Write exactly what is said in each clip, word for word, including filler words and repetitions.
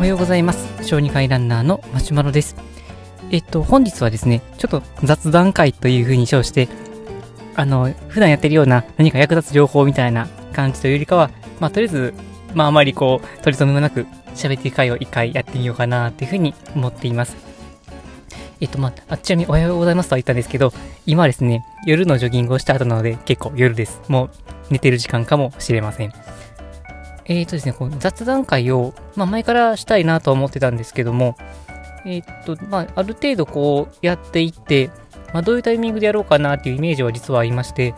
おはようございます。小児科医ランナーのマシュマロです。えっと、本日はですね、ちょっと雑談会という風に称して、あの、普段やってるような何か役立つ情報みたいな感じというよりかは、まあ、とりあえず、まあ、あまりこう、取り留めもなく喋っていく回を一回やってみようかなという風に思っています。えっと、まあ、ちなみにおはようございますとは言ったんですけど、今はですね、夜のジョギングをした後なので、結構夜です。もう、寝てる時間かもしれません。えーとですね、こう雑談会を、まあ、前からしたいなと思ってたんですけども、えーとまあ、ある程度こうやっていって、まあ、どういうタイミングでやろうかなっていうイメージは実はありまして、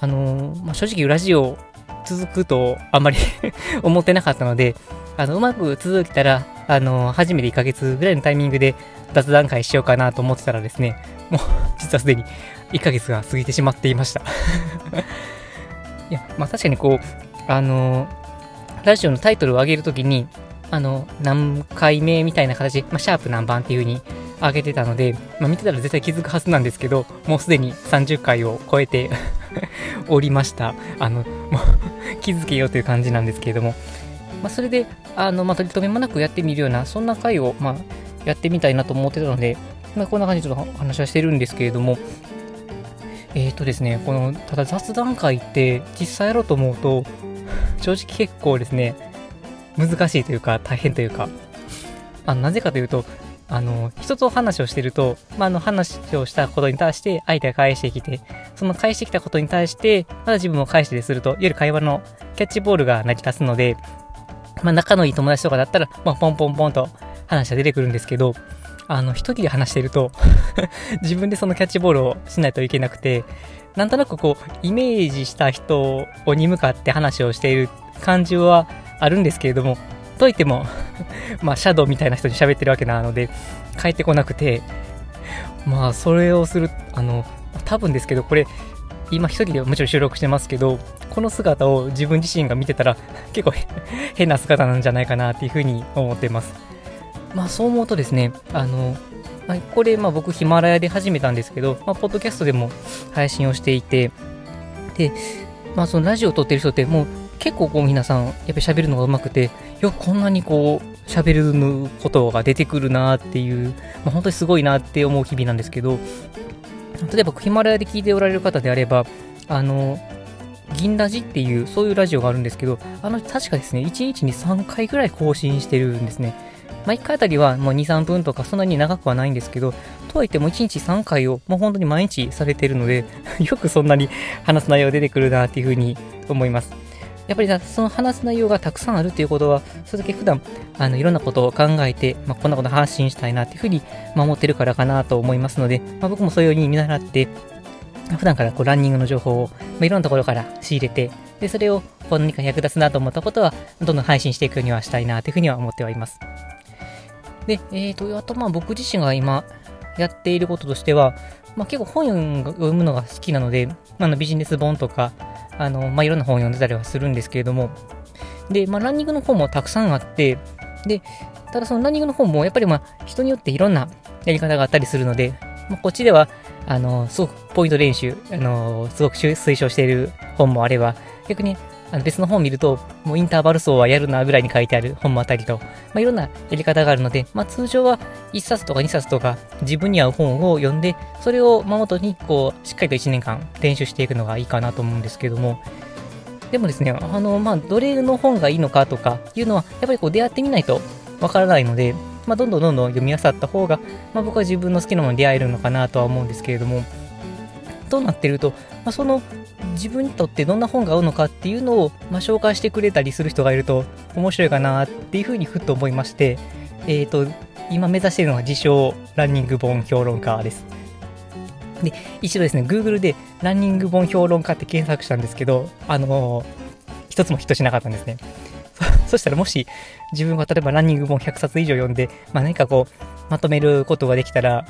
あのーまあ、正直ラジオ続くとあんまり思ってなかったので、あのうまく続けたら、あのー、初めていっかげつぐらいのタイミングで雑談会しようかなと思ってたらですね、もう実はすでにいっかげつが過ぎてしまっていました。いや、まあ、確かにこう、あのーラジオのタイトルを上げるときに、あの、何回目みたいな形、まあ、シャープ何番っていう風に上げてたので、まあ、見てたら絶対気づくはずなんですけど、もうすでにさんじゅっかいを超えておりました。あの、もう気づけようという感じなんですけれども。まあ、それで、あの、まあ、取り留めもなくやってみるような、そんな回を、まあ、やってみたいなと思ってたので、まあ、こんな感じでちょっと話はしてるんですけれども、えーとですね、この、ただ雑談会って実際やろうと思うと、正直結構ですね、難しいというか大変というか、あのなぜかというと、あの人と話をしてると、まあ、あの話をしたことに対して相手が返してきて、その返してきたことに対してまた自分も返してすると、いわゆる会話のキャッチボールが成り立つので、まあ、仲のいい友達とかだったら、まあ、ポンポンポンと話が出てくるんですけど、あの一人で話してると自分でそのキャッチボールをしないといけなくて、なんとなくこうイメージした人に向かって話をしている感じはあるんですけれども、といってもまあシャドウみたいな人に喋ってるわけなので返ってこなくて、まあそれをする、あの多分ですけど、これ今一人でもちろん収録してますけど、この姿を自分自身が見てたら結構変な姿なんじゃないかなっていうふうに思ってます。まあそう思うとですね、あのこれ、まあ、僕ヒマラヤで始めたんですけど、まあ、ポッドキャストでも配信をしていて、で、まあ、そのラジオを撮ってる人ってもう結構こう皆さんやっぱり喋るのが上手くて、よくこんなにこう喋ることが出てくるなっていう、まあ、本当にすごいなって思う日々なんですけど、例えばヒマラヤで聞いておられる方であれば、あの銀ラジっていうそういうラジオがあるんですけど、あの確かですね、いちにちにさんかいぐらい更新してるんですね。まあ、いっかいあたりはもうに、さんぷんとかそんなに長くはないんですけど、とはいってもいちにちさんかいをもう本当に毎日されているのでよくそんなに話す内容が出てくるなっていうふうに思います。やっぱりその話す内容がたくさんあるということは、それだけ普段あのいろんなことを考えて、まあ、こんなこと発信したいなっていうふうに思ってるからかなと思いますので、まあ、僕もそういうように見習って、普段からこうランニングの情報を、まあ、いろんなところから仕入れて、でそれをこう何か役立つなと思ったことはどんどん配信していくようにはしたいなというふうには思ってはいます。で、えーと、あとまあ僕自身が今やっていることとしては、まあ、結構本を読むのが好きなので、まあ、のビジネス本とか、あの、まあ、いろんな本を読んでたりはするんですけれども、で、まあ、ランニングの本もたくさんあって、で、ただそのランニングの本もやっぱりまあ人によっていろんなやり方があったりするので、まあ、こっちではあのすごくポイント練習、あのすごく推奨している本もあれば、逆にあの別の本を見ると、もうインターバル走はやるなぐらいに書いてある本もあったりと、まあ、いろんなやり方があるので、まあ、通常はいっさつとかにさつとか自分に合う本を読んで、それを元にこうしっかりといちねんかん練習していくのがいいかなと思うんですけども、でもですね、あのまあどれの本がいいのかとかいうのはやっぱりこう出会ってみないとわからないので、まあ、どんどんどんどん読み漁った方が、まあ、僕は自分の好きなものに出会えるのかなとは思うんですけれども、となってると、まあ、その自分にとってどんな本が合うのかっていうのを、まあ、紹介してくれたりする人がいると面白いかなっていうふうにふっと思いまして、えーと、今目指しているのは自称ランニング本評論家です。で、一度ですね、Google でランニング本評論家って検索したんですけど、あのー、一つもヒットしなかったんですね。そしたらもし自分が例えばランニング本ひゃくさつ以上読んで、まあ、何かこうまとめることができたら、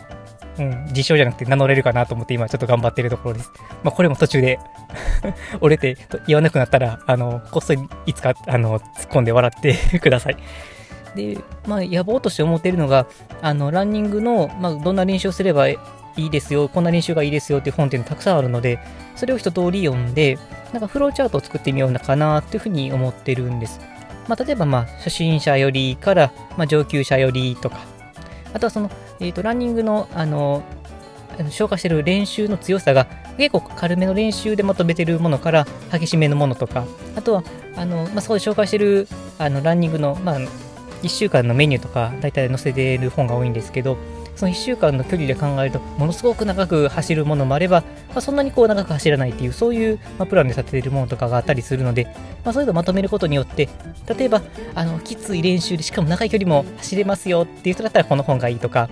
うん、自称じゃなくて名乗れるかなと思って今ちょっと頑張ってるところです。まあ、これも途中で折れて言わなくなったら、あのこっそりいつかあの突っ込んで笑ってください。で、まあ、野望として思っているのが、あのランニングの、まあ、どんな練習をすればいいですよ、こんな練習がいいですよっていう本っていうのたくさんあるので、それを一通り読んで、なんかフローチャートを作ってみようかなっていうふうに思ってるんです。まあ、例えばまあ初心者寄りからまあ上級者寄りとか、あとはその、えー、とランニングの、あのー、消化してる練習の強さが結構軽めの練習でまとめてるものから激しめのものとか、あとはあの、まあ、そこで紹介してるあのランニングの、まあ、いっしゅうかんのメニューとか大体載せてる本が多いんですけど、そのいっしゅうかんの距離で考えるとものすごく長く走るものもあれば、まあ、そんなにこう長く走らないっていう、そういう、まあ、プランで立ててるものとかがあったりするので、まあ、そういうのをまとめることによって、例えばあのきつい練習でしかも長い距離も走れますよっていう人だったらこの本がいいとか、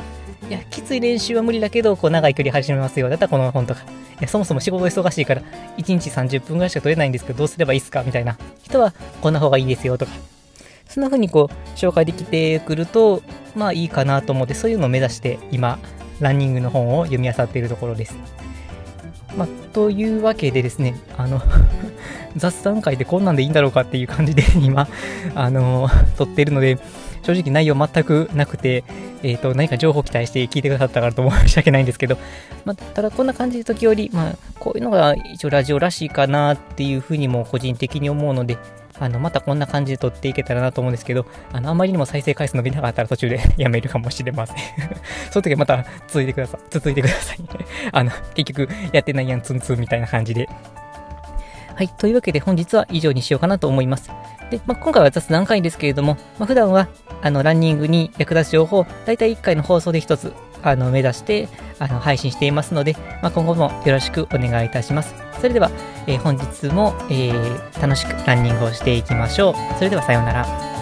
いやきつい練習は無理だけどこう長い距離走れますよだったらこの本とか、いやそもそも仕事忙しいからいちにちさんじゅっぷんぐらいしか取れないんですけどどうすればいいですかみたいな人はこんな方がいいですよとか、そんな風にこう紹介できてくるとまあいいかなと思って、そういうのを目指して今ランニングの本を読み漁っているところです。まあ、というわけでですね、あの雑談会でこんなんでいいんだろうかっていう感じで今あの撮っているので、正直内容全くなくて、えー、と何か情報期待して聞いてくださったからと申し訳ないんですけど、まあ、ただこんな感じで時折、まあ、こういうのが一応ラジオらしいかなっていうふうにも個人的に思うので、あのまたこんな感じで撮っていけたらなと思うんですけど、あのあまりにも再生回数伸びなかったら途中でやめるかもしれませんその時はまた続いてください続いてくださいあの結局やってないやんツンツンみたいな感じで。はい、というわけで本日は以上にしようかなと思います。で、まあ、今回は雑談会ですけれども、まあ、普段はあのランニングに役立つ情報をだいたいいっかいの放送でひとつあの目指してあの配信していますので、まあ、今後もよろしくお願いいたします。それでは、えー、本日も、えー、楽しくランニングをしていきましょう。それではさようなら。